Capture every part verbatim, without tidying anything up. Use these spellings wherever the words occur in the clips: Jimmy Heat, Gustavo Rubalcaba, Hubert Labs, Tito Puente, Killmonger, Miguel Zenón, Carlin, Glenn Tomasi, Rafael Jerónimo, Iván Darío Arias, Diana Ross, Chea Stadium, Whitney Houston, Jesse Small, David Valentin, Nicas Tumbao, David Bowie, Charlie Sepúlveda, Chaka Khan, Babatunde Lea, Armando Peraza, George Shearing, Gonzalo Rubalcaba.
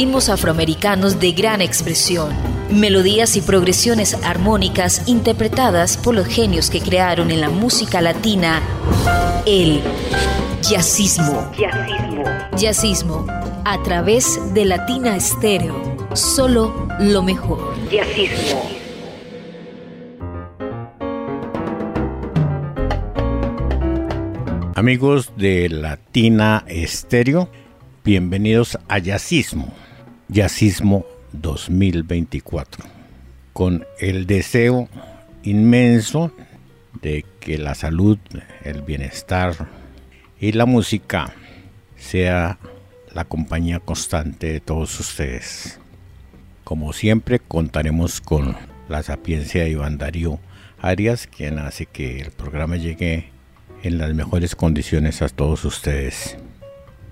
ritmos afroamericanos de gran expresión, melodías y progresiones armónicas interpretadas por los genios que crearon en la música latina el jazzismo. Jazzismo. Jazzismo a través de Latina Estéreo. Solo lo mejor. Jazzismo. Amigos de Latina Estéreo, bienvenidos a Jazzismo, Jazzismo dos mil veinticuatro, con el deseo inmenso de que la salud, el bienestar y la música sea la compañía constante de todos ustedes. Como siempre, contaremos con la sapiencia de Iván Darío Arias, quien hace que el programa llegue en las mejores condiciones a todos ustedes,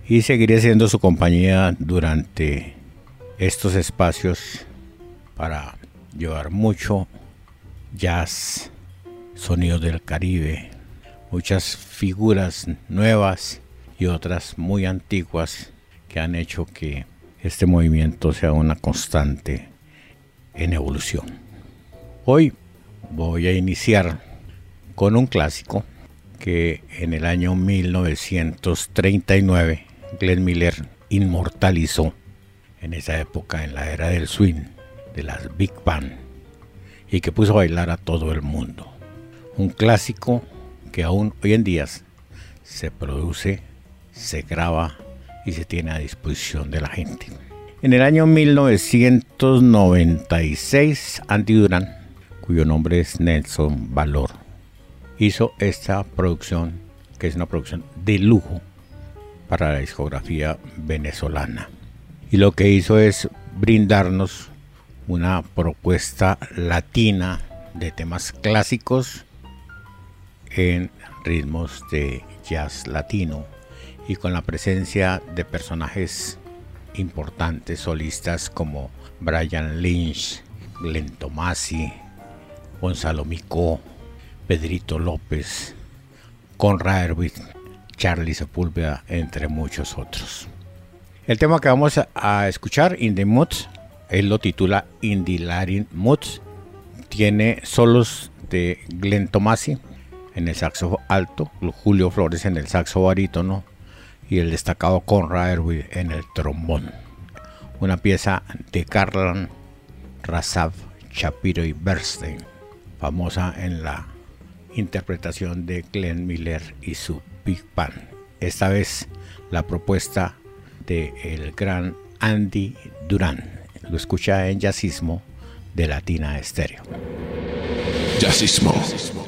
y seguiré siendo su compañía durante estos espacios para llevar mucho jazz, sonidos del Caribe, muchas figuras nuevas y otras muy antiguas que han hecho que este movimiento sea una constante en evolución. Hoy voy a iniciar con un clásico que en el año mil novecientos treinta y nueve Glenn Miller inmortalizó en esa época, en la era del swing, de las big band, y que puso a bailar a todo el mundo. Un clásico que aún hoy en día se produce, se graba y se tiene a disposición de la gente. En el año mil novecientos noventa y seis, Andy Durán, cuyo nombre es Nelson Valor, hizo esta producción, que es una producción de lujo para la discografía venezolana. Y lo que hizo es brindarnos una propuesta latina de temas clásicos en ritmos de jazz latino y con la presencia de personajes importantes, solistas como Brian Lynch, Glenn Tomasi, Gonzalo Micó, Pedrito López, Conrad Erwin, Charlie Sepúlveda, entre muchos otros. El tema que vamos a escuchar, In the Mood, él lo titula In the Latin Mood. Tiene solos de Glenn Tomasi en el saxo alto, Julio Flores en el saxo barítono y el destacado Conrad Erwin en el trombón. Una pieza de Carlin, Razav, Shapiro y Bernstein, famosa en la interpretación de Glenn Miller y su Big Band. Esta vez la propuesta de el gran Andy Durán. Lo escucha en Jazzismo de Latina Estéreo. Jazzismo. Jazzismo.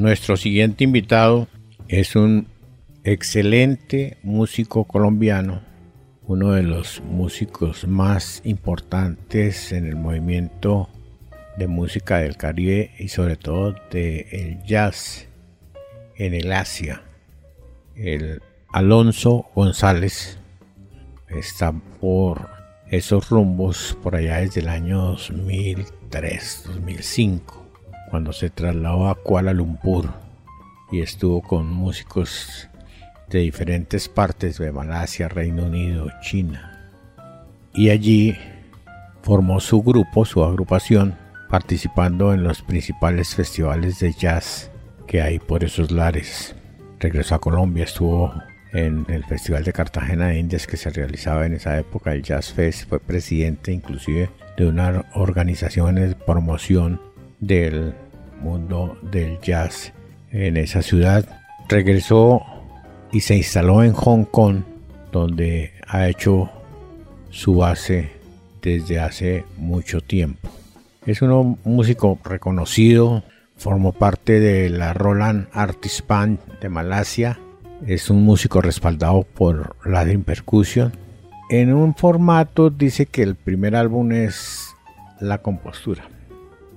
Nuestro siguiente invitado es un excelente músico colombiano, uno de los músicos más importantes en el movimiento de música del Caribe y sobre todo del jazz en el Asia. El Alonso González está por esos rumbos por allá desde el año dos mil tres, dos mil cinco, cuando se trasladó a Kuala Lumpur y estuvo con músicos de diferentes partes de Malasia, Reino Unido, China. Y allí formó su grupo, su agrupación, participando en los principales festivales de jazz que hay por esos lares. Regresó a Colombia, estuvo en el Festival de Cartagena de Indias que se realizaba en esa época, el Jazz Fest. Fue presidente inclusive de una organización de promoción del mundo del jazz en esa ciudad. Regresó y se instaló en Hong Kong, donde ha hecho su base desde hace mucho tiempo. Es un músico reconocido, formó parte de la Roland Artist Band de Malasia. Es un músico respaldado por la Dream Percussion. En un formato dice que el primer álbum es la compostura.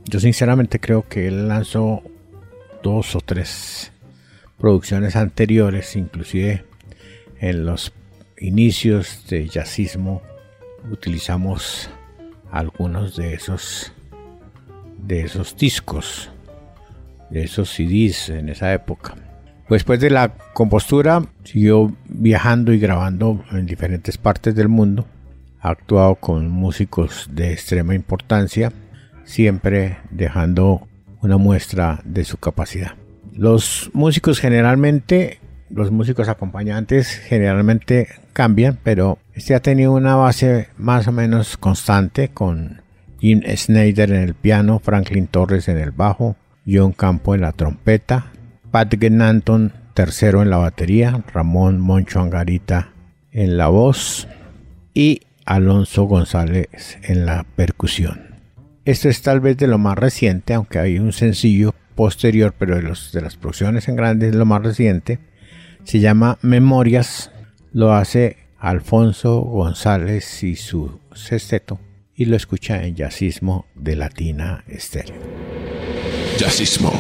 Yo sinceramente creo que él lanzó dos o tres producciones anteriores, inclusive en los inicios de jazzismo utilizamos algunos de esos de esos discos, de esos C Ds en esa época. Después de la compostura siguió viajando y grabando en diferentes partes del mundo. Ha actuado con músicos de extrema importancia, siempre dejando una muestra de su capacidad. Los músicos generalmente, los músicos acompañantes generalmente cambian, pero este ha tenido una base más o menos constante con Jim Snyder en el piano, Franklin Torres en el bajo, John Campo en la trompeta, Pat Gennanton tercero en la batería, Ramón Moncho Angarita en la voz y Alonso González en la percusión. Esto es tal vez de lo más reciente, aunque hay un sencillo posterior, pero de, los, de las producciones en grande es lo más reciente. Se llama Memorias, lo hace Alfonso González y su sexteto y lo escucha en Jazzismo de Latina Estéreo. Jazzismo.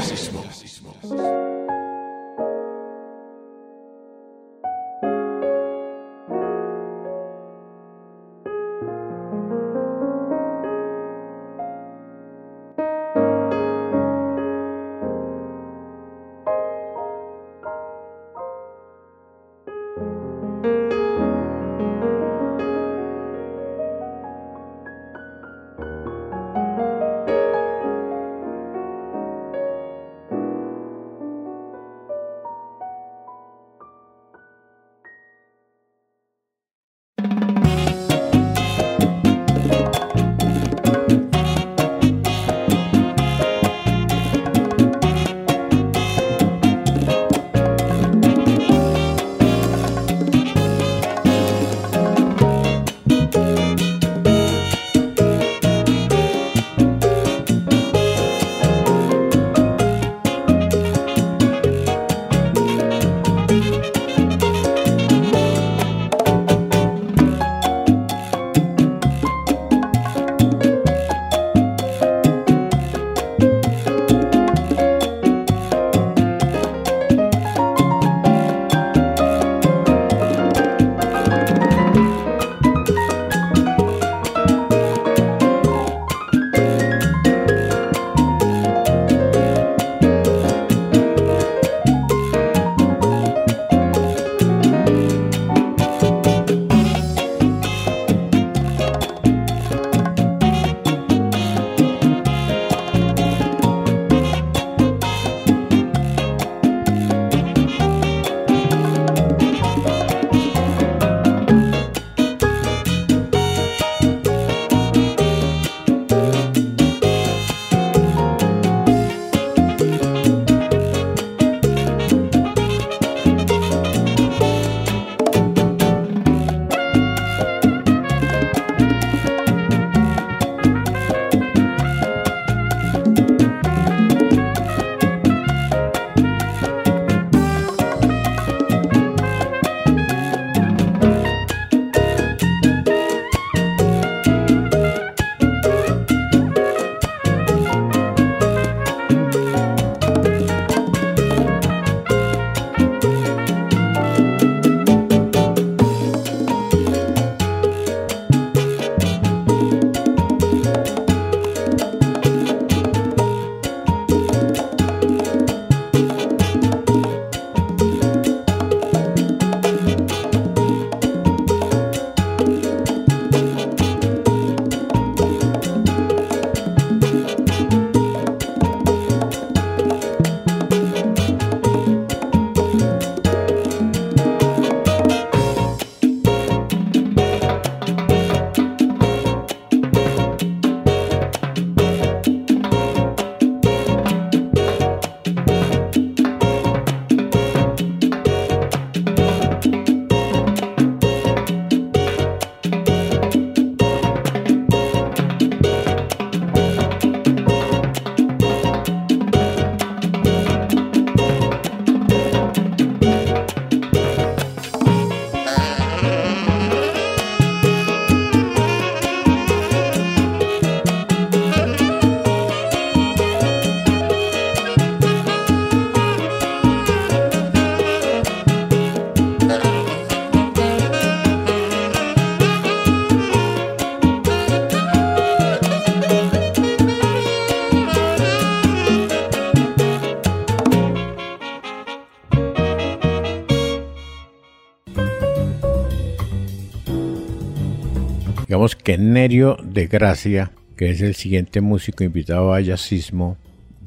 Digamos que Kennerio de Gracia, que es el siguiente músico invitado a Jazzismo,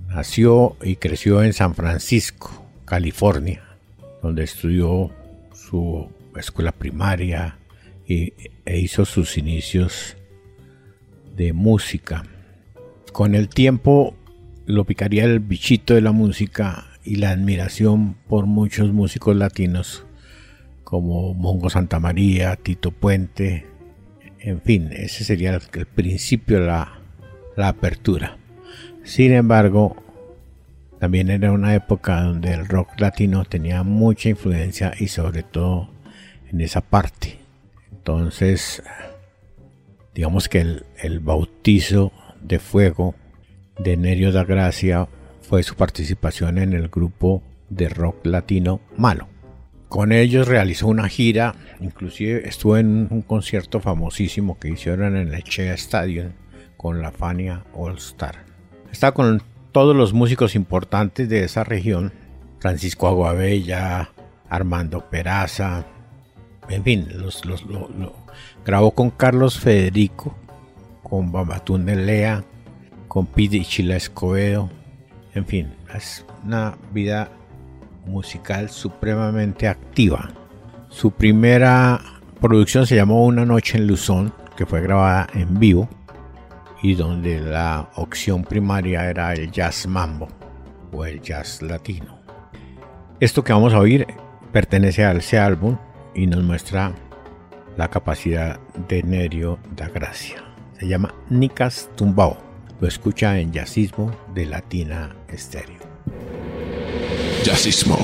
nació y creció en San Francisco, California, donde estudió su escuela primaria y, e hizo sus inicios de música. Con el tiempo lo picaría el bichito de la música y la admiración por muchos músicos latinos como Mongo Santa María, Tito Puente, en fin, ese sería el, el principio, la, la apertura. Sin embargo, también era una época donde el rock latino tenía mucha influencia y sobre todo en esa parte. Entonces, digamos que el, el bautizo de fuego de Kennerio de Gracia fue su participación en el grupo de rock latino Malo. Con ellos realizó una gira, inclusive estuvo en un concierto famosísimo que hicieron en el Chea Stadium con la Fania All Star. Está con todos los músicos importantes de esa región, Francisco Aguabella, Armando Peraza, en fin, los, los, los, los, los. grabó con Carlos Federico, con Babatunde Lea, con Pidi Chila Escobedo, en fin, es una vida musical supremamente activa. Su primera producción se llamó Una noche en Luzón, que fue grabada en vivo y donde la opción primaria era el jazz mambo o el jazz latino. Esto que vamos a oír pertenece a ese álbum y nos muestra la capacidad de Kennerio de Gracia. Se llama Nicas Tumbao. Lo escucha en Jazzismo de Latina Estéreo. Jazzismo.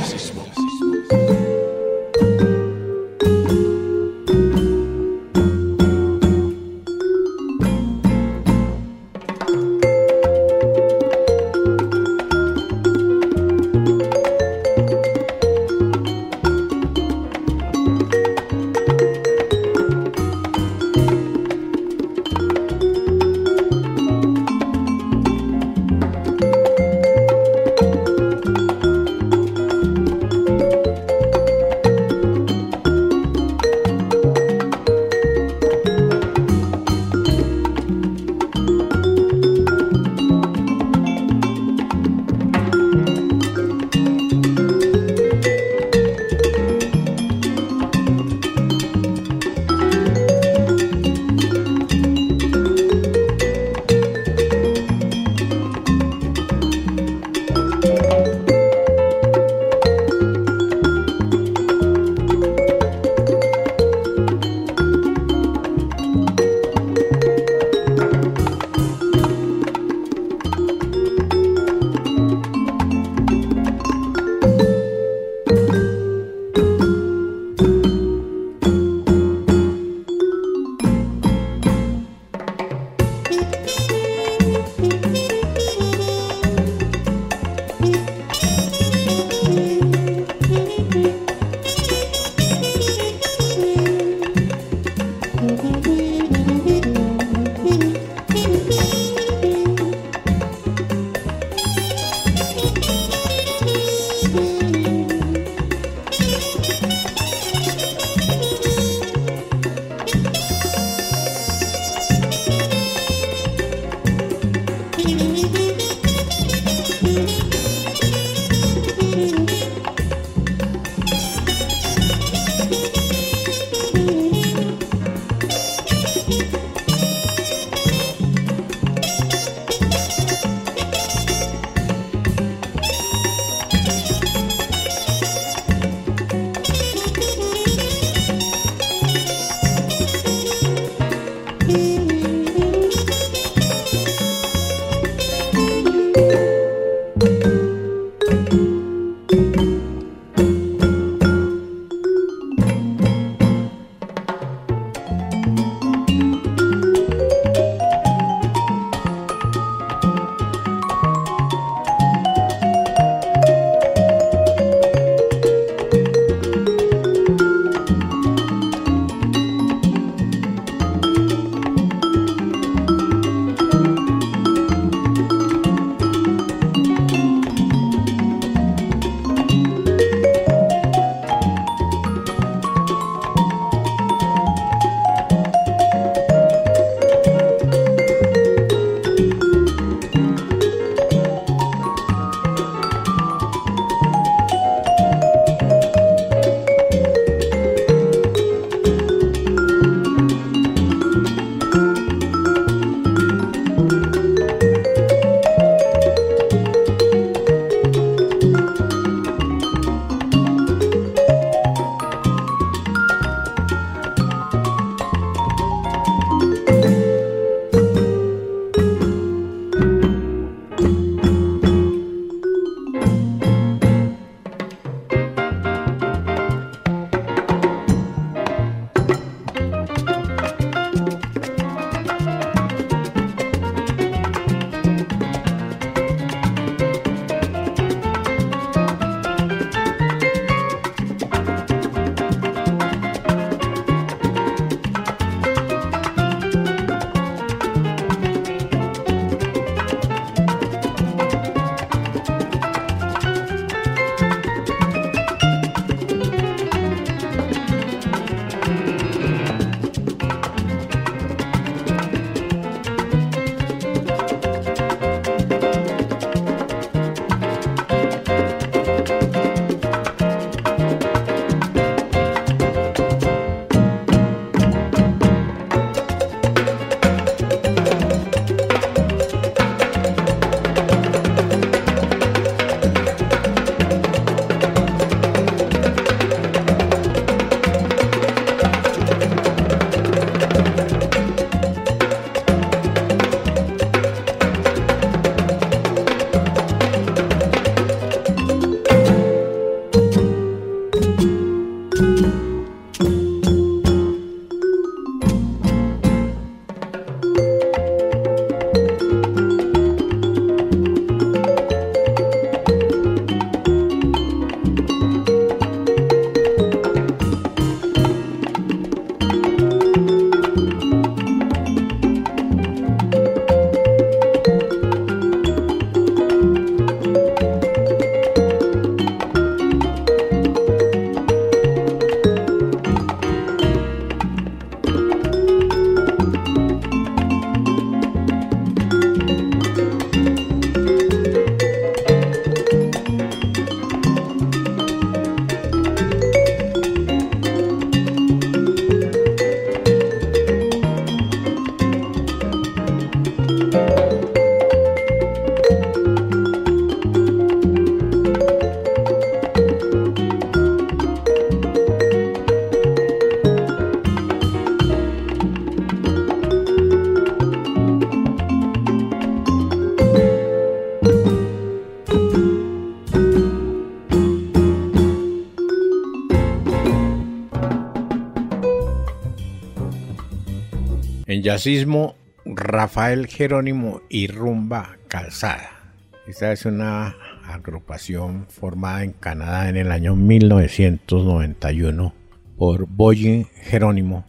el jazzismo, Rafael Jerónimo y Rumba Calzada. Esta es una agrupación formada en Canadá en el año mil novecientos noventa y uno por Boye Jerónimo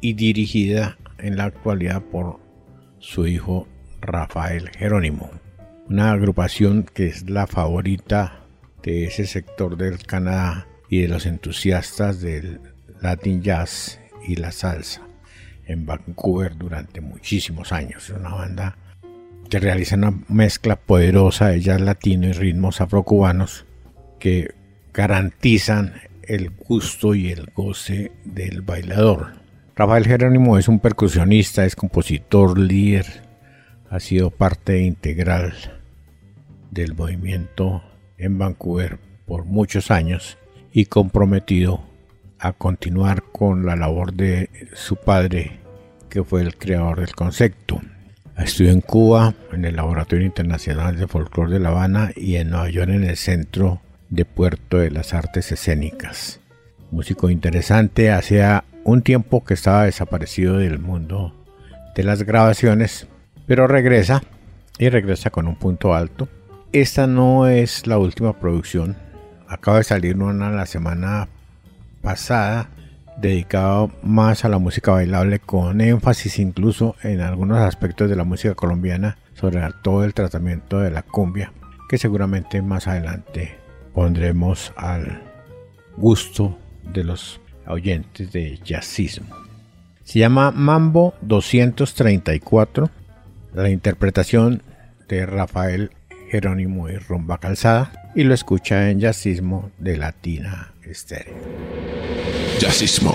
y dirigida en la actualidad por su hijo Rafael Jerónimo. Una agrupación que es la favorita de ese sector del Canadá y de los entusiastas del Latin Jazz y la salsa en Vancouver durante muchísimos años. Es una banda que realiza una mezcla poderosa de jazz latino y ritmos afrocubanos que garantizan el gusto y el goce del bailador. Rafael Jerónimo es un percusionista, es compositor, líder, ha sido parte integral del movimiento en Vancouver por muchos años y comprometido a continuar con la labor de su padre, que fue el creador del concepto. Estudió en Cuba, en el Laboratorio Internacional de Folclore de La Habana, y en Nueva York, en el Centro de Puerto de las Artes Escénicas. Músico interesante, hacía un tiempo que estaba desaparecido del mundo de las grabaciones, pero regresa, y regresa con un punto alto. Esta no es la última producción, acaba de salir una la semana pasada, dedicado más a la música bailable, con énfasis incluso en algunos aspectos de la música colombiana, sobre todo el tratamiento de la cumbia, que seguramente más adelante pondremos al gusto de los oyentes de jazzismo. Se llama Mambo doscientos treinta y cuatro, la interpretación de Rafael Jerónimo y Rumba Calzada, y lo escucha en Jazzismo de Latina Estéreo. Jazzismo.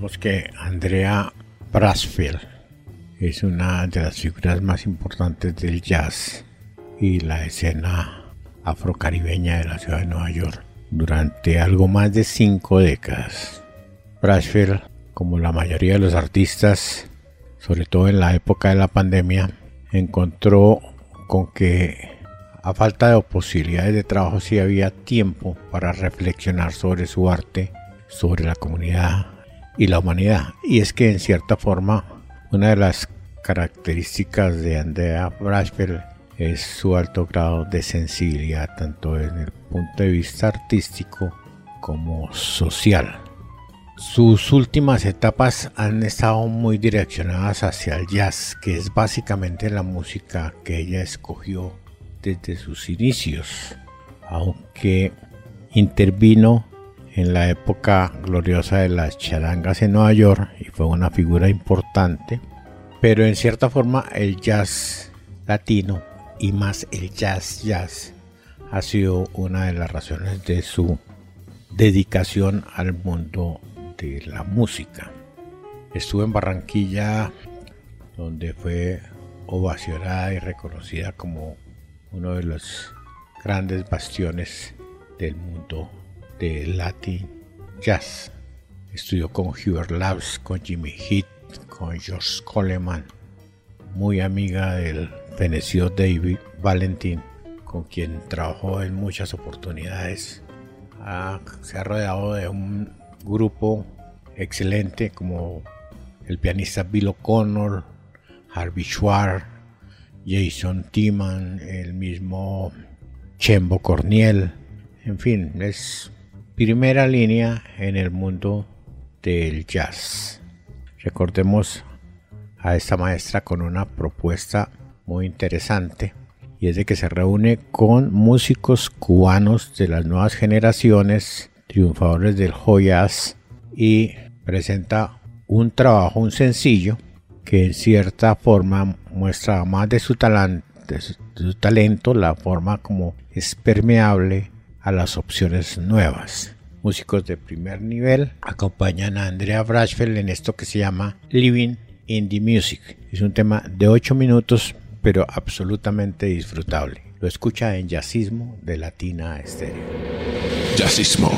digamos que Andrea Brushwell es una de las figuras más importantes del jazz y la escena afrocaribeña de la ciudad de Nueva York durante algo más de cinco décadas. Brushwell, como la mayoría de los artistas, sobre todo en la época de la pandemia, encontró con que a falta de posibilidades de trabajo sí había tiempo para reflexionar sobre su arte, sobre la comunidad y la humanidad. Y es que en cierta forma una de las características de Andrea Brushwell es su alto grado de sensibilidad, tanto desde el punto de vista artístico como social. Sus últimas etapas han estado muy direccionadas hacia el jazz, que es básicamente la música que ella escogió desde sus inicios, aunque intervino en la época gloriosa de las charangas en Nueva York y fue una figura importante, pero en cierta forma el jazz latino y más el jazz jazz ha sido una de las razones de su dedicación al mundo de la música. Estuvo en Barranquilla, donde fue ovacionada y reconocida como uno de los grandes bastiones del mundo de Latin Jazz. Estudió con Hubert Labs, con Jimmy Heat, con George Coleman, muy amiga del fenecido David Valentin, con quien trabajó en muchas oportunidades. Ah, se ha rodeado de un grupo excelente como el pianista Bill O'Connor, Harvey Schwartz, Jason Timan, el mismo Chembo Corniel. En fin, es primera línea en el mundo del jazz. Recordemos a esta maestra con una propuesta muy interesante, y es de que se reúne con músicos cubanos de las nuevas generaciones, triunfadores del jazz, y presenta un trabajo, un sencillo, que en cierta forma muestra más de su, talento, de su, de su talento, la forma como es permeable a las opciones nuevas. Músicos de primer nivel acompañan a Andrea Brushwell en esto que se llama Living in the Music. Es un tema de ocho minutos, pero absolutamente disfrutable. Lo escucha en Jazzismo de Latina Estéreo. Jazzismo.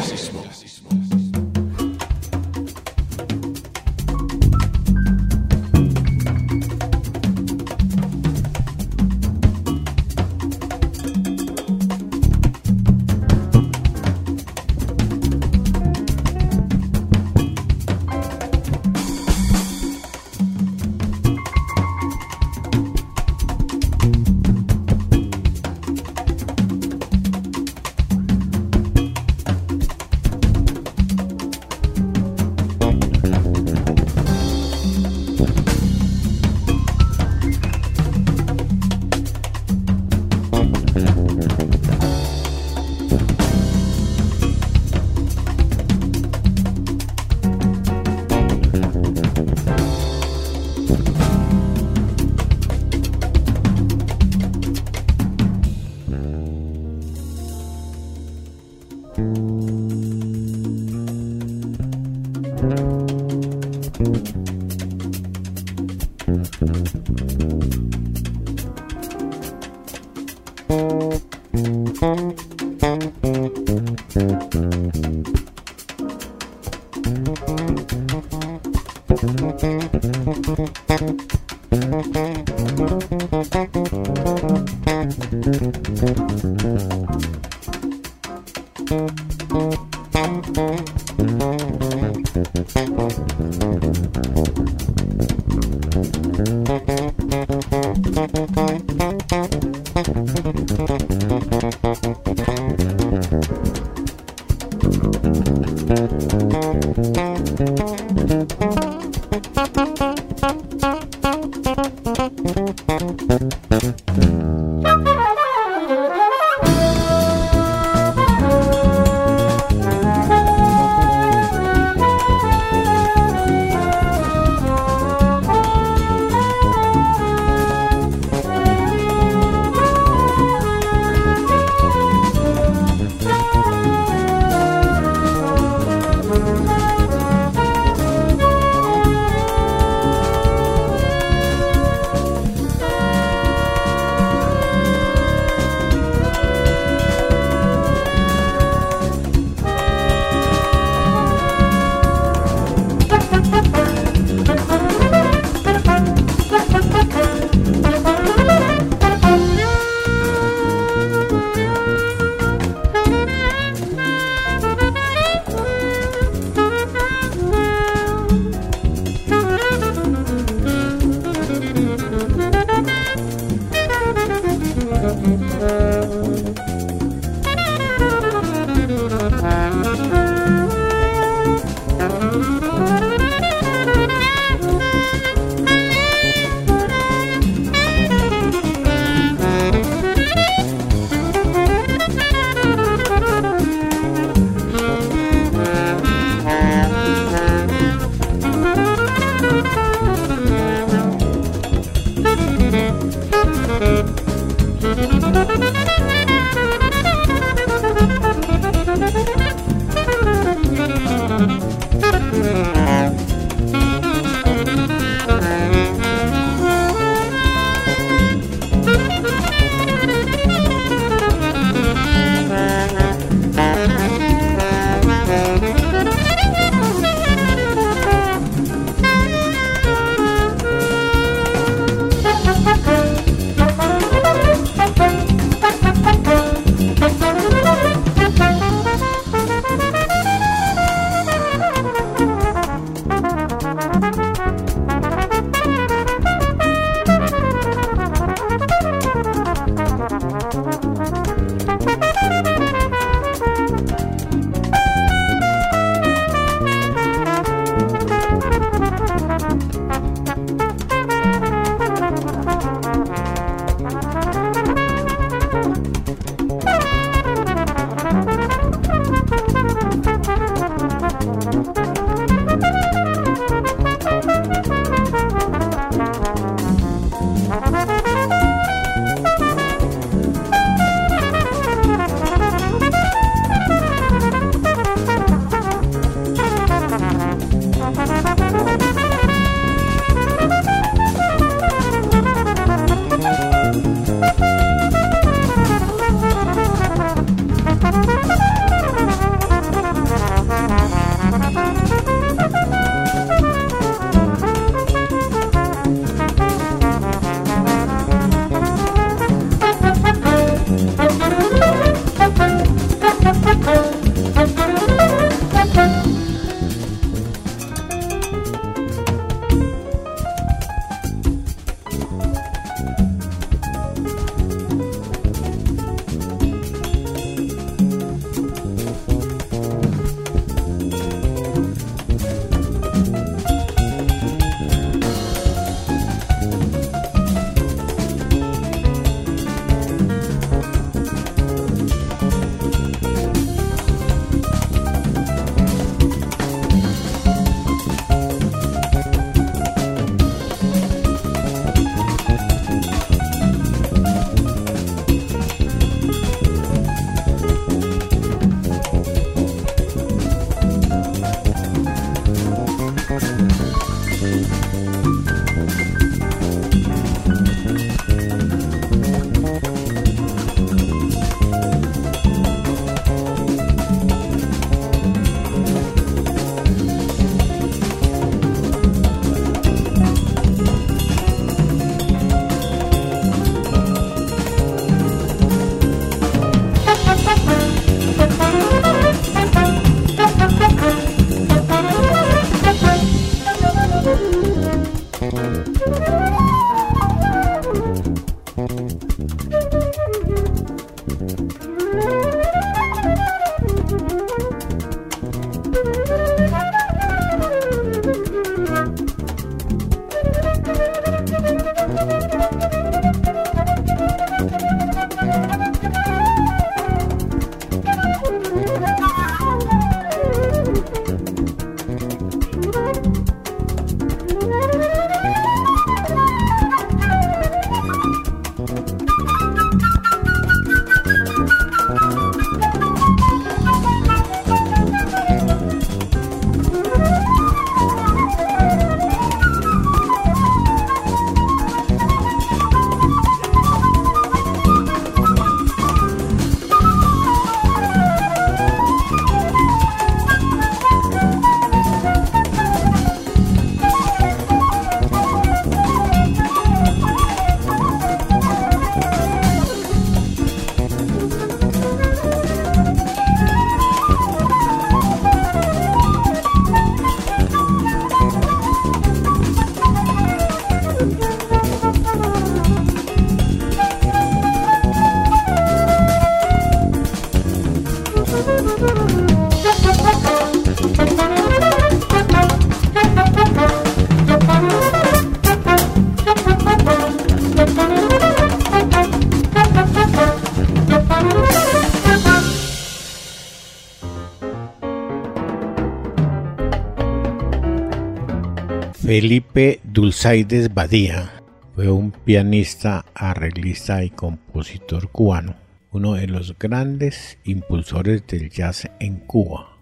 Felipe Dulzaides Badía fue un pianista, arreglista y compositor cubano, uno de los grandes impulsores del jazz en Cuba,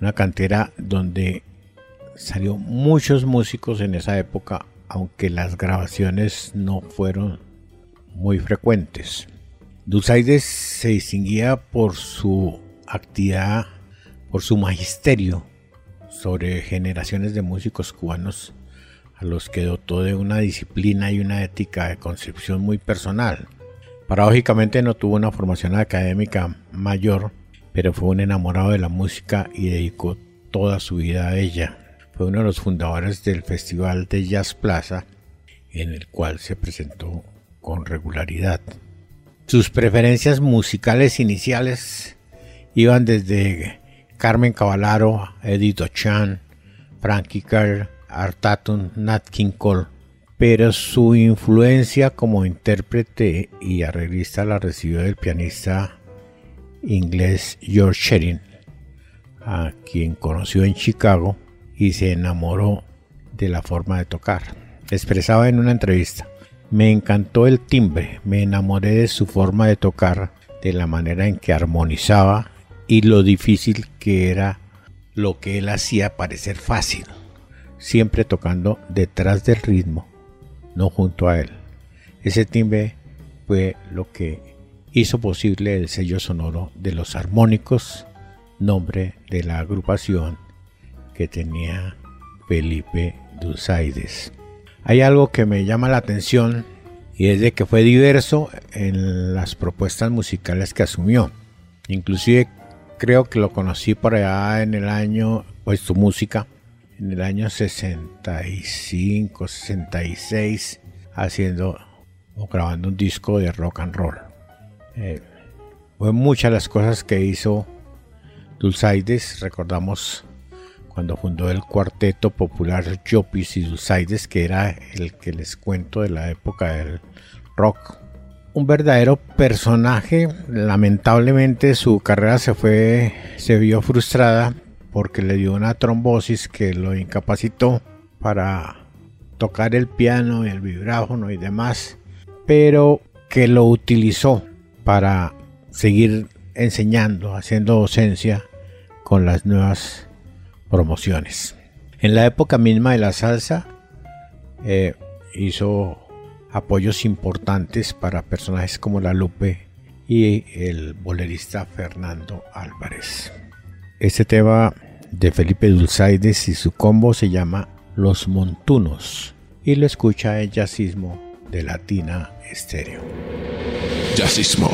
una cantera donde salió muchos músicos en esa época, aunque las grabaciones no fueron muy frecuentes. Dulzaides se distinguía por su actividad, por su magisterio sobre generaciones de músicos cubanos a los que dotó de una disciplina y una ética de concepción muy personal. Paradójicamente no tuvo una formación académica mayor, pero fue un enamorado de la música y dedicó toda su vida a ella. Fue uno de los fundadores del Festival de Jazz Plaza, en el cual se presentó con regularidad. Sus preferencias musicales iniciales iban desde Carmen Cavallaro, Edith O'Chan, Frankie Kerr, Art Tatum, Nat King Cole, pero su influencia como intérprete y arreglista la recibió del pianista inglés George Shearing, a quien conoció en Chicago y se enamoró de la forma de tocar. Expresaba en una entrevista: "Me encantó el timbre, me enamoré de su forma de tocar, de la manera en que armonizaba y lo difícil que era lo que él hacía parecer fácil, siempre tocando detrás del ritmo, no junto a él. Ese timbre fue lo que hizo posible el sello sonoro de Los Armónicos", nombre de la agrupación que tenía Felipe Dusaides. Hay algo que me llama la atención y es de que fue diverso en las propuestas musicales que asumió. Inclusive creo que lo conocí por allá en el año, pues su música, en el año sesenta y cinco, sesenta y seis, haciendo o grabando un disco de rock and roll. Eh, fue muchas las cosas que hizo Dulzaides. Recordamos cuando fundó el Cuarteto Popular Llopis y Dulzaides, que era el que les cuento de la época del rock. Un verdadero personaje. Lamentablemente su carrera se fue, se vio frustrada porque le dio una trombosis que lo incapacitó para tocar el piano y el vibráfono y demás, pero que lo utilizó para seguir enseñando, haciendo docencia con las nuevas promociones. En la época misma de la salsa eh, hizo apoyos importantes para personajes como La Lupe y el bolerista Fernando Álvarez. Este tema de Felipe Dulzaides y su combo se llama Los Montunos y lo escucha en Jazzismo de Latina Estéreo. Jazzismo.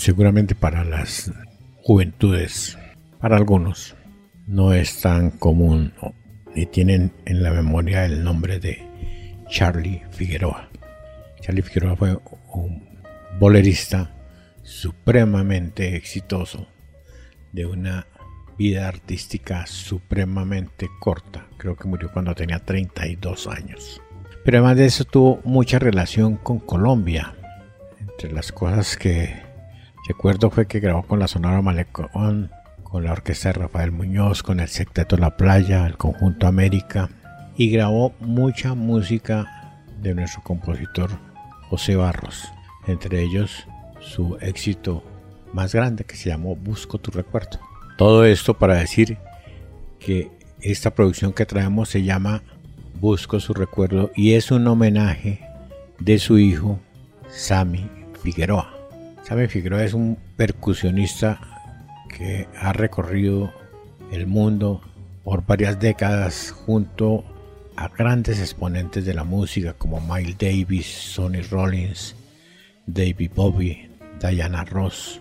seguramente para las juventudes, para algunos, no es tan común, ¿no? Ni tienen en la memoria el nombre de Charlie Figueroa. Charlie Figueroa fue un bolerista supremamente exitoso, de una vida artística supremamente corta. Creo que murió cuando tenía treinta y dos años. Pero además de eso tuvo mucha relación con Colombia. Entre las cosas que recuerdo fue que grabó con la Sonora Malecón, con la orquesta de Rafael Muñoz, con el Sexteto La Playa, el Conjunto América, y grabó mucha música de nuestro compositor José Barros, entre ellos su éxito más grande que se llamó Busco tu recuerdo. Todo esto para decir que esta producción que traemos se llama Busco su recuerdo y es un homenaje de su hijo Sammy Figueroa. Sammy Figueroa es un percusionista que ha recorrido el mundo por varias décadas junto a grandes exponentes de la música como Miles Davis, Sonny Rollins, David Bowie, Diana Ross,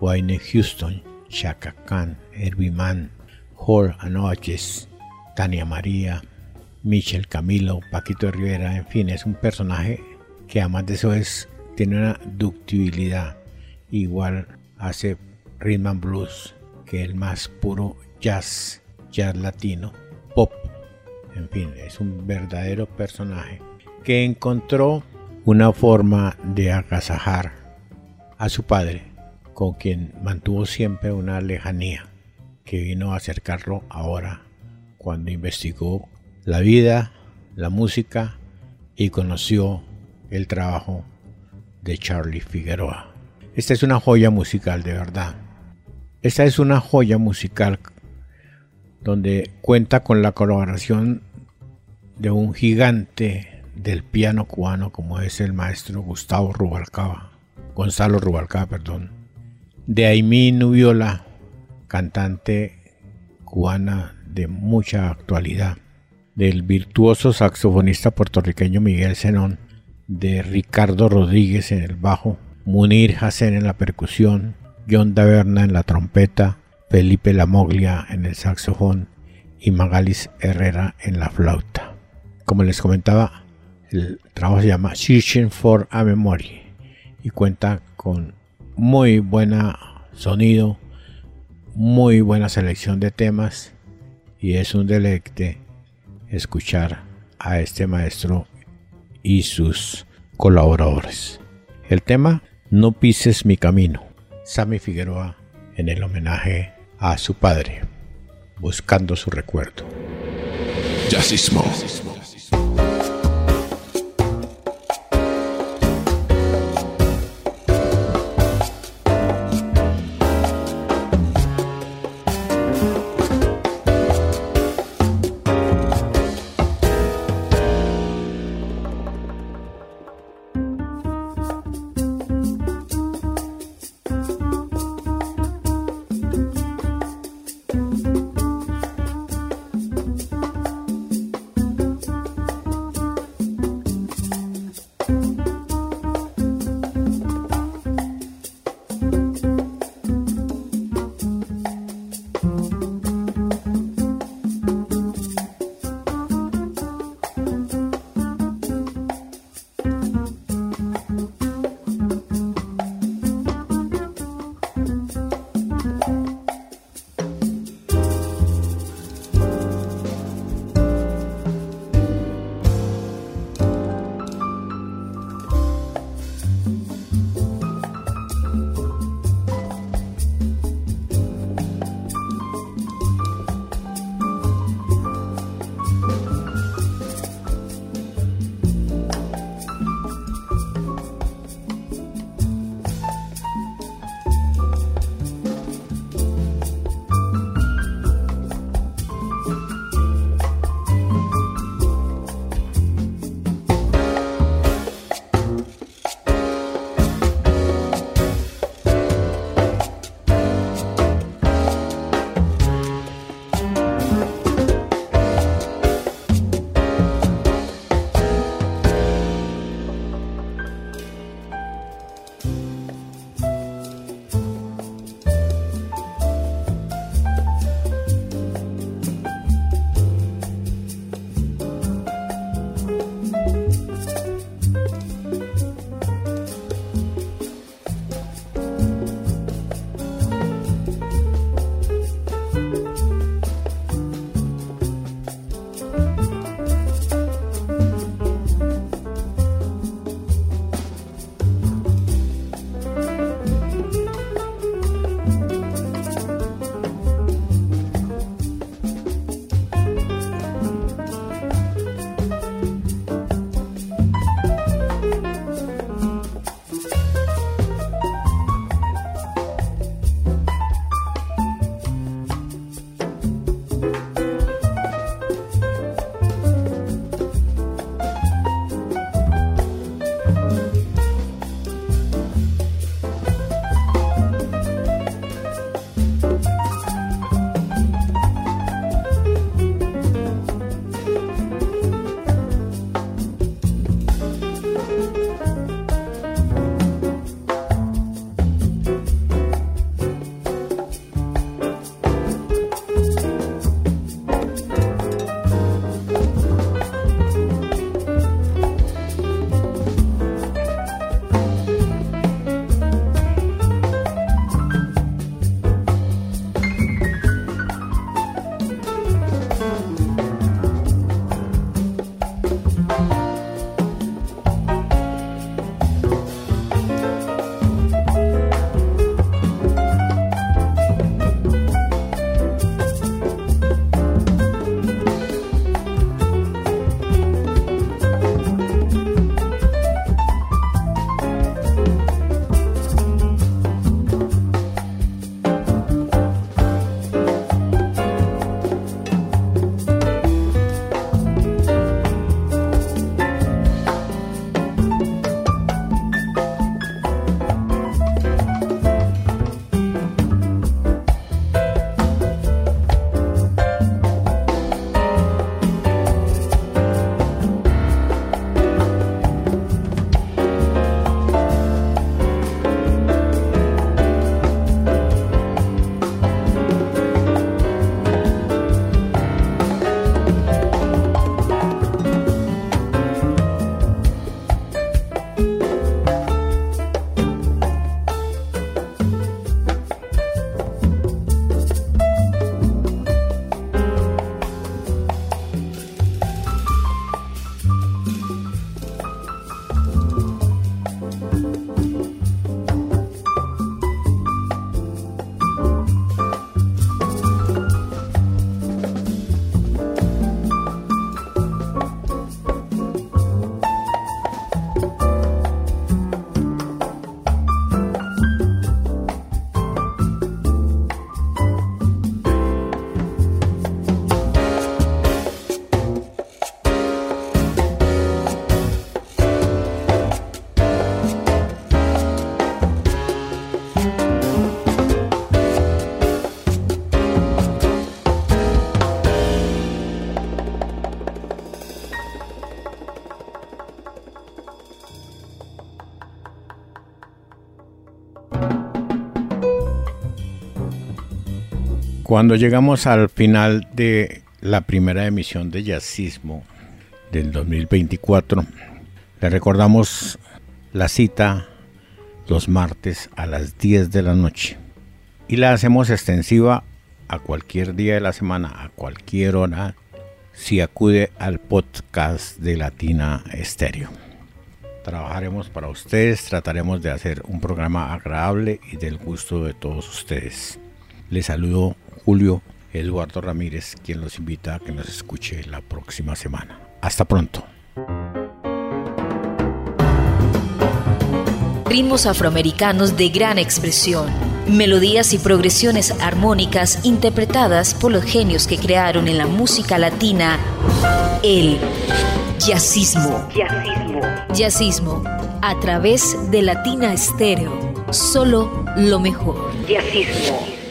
Whitney Houston, Chaka Khan, Herbie Mann, Hall and Oates, Tania María, Michel Camilo, Paquito Rivera. En fin, es un personaje que además de eso es, tiene una ductilidad, igual hace rhythm and blues, que es el más puro jazz, jazz latino, pop. En fin, es un verdadero personaje que encontró una forma de agasajar a su padre, con quien mantuvo siempre una lejanía, que vino a acercarlo ahora cuando investigó la vida, la música y conoció el trabajo de Charlie Figueroa. Esta es una joya musical, de verdad. Esta es una joya musical donde cuenta con la colaboración de un gigante del piano cubano como es el maestro Gustavo Rubalcaba, Gonzalo Rubalcaba, perdón, de Aimee Nubiola, cantante cubana de mucha actualidad, del virtuoso saxofonista puertorriqueño Miguel Zenón, de Ricardo Rodríguez en el bajo, Munir Hassen en la percusión, John Taberna en la trompeta, Felipe Lamoglia en el saxofón y Magalis Herrera en la flauta. Como les comentaba, el trabajo se llama Searching for a Memory y cuenta con muy buen sonido, muy buena selección de temas, y es un deleite escuchar a este maestro y sus colaboradores. El tema No pises mi camino, Sammy Figueroa, en el homenaje a su padre, buscando su recuerdo. Jesse Small. Cuando llegamos al final de la primera emisión de Jazzismo del dos mil veinticuatro, le recordamos la cita los martes a las diez de la noche y la hacemos extensiva a cualquier día de la semana, a cualquier hora, si acude al podcast de Latina Estéreo. Trabajaremos para ustedes, trataremos de hacer un programa agradable y del gusto de todos ustedes. Les saludo Julio Eduardo Ramírez, quien los invita a que nos escuche la próxima semana. Hasta pronto. Ritmos afroamericanos de gran expresión, melodías y progresiones armónicas interpretadas por los genios que crearon en la música latina el jazzismo. Jazzismo. Jazzismo a través de Latina Estéreo. Solo lo mejor. Jazzismo.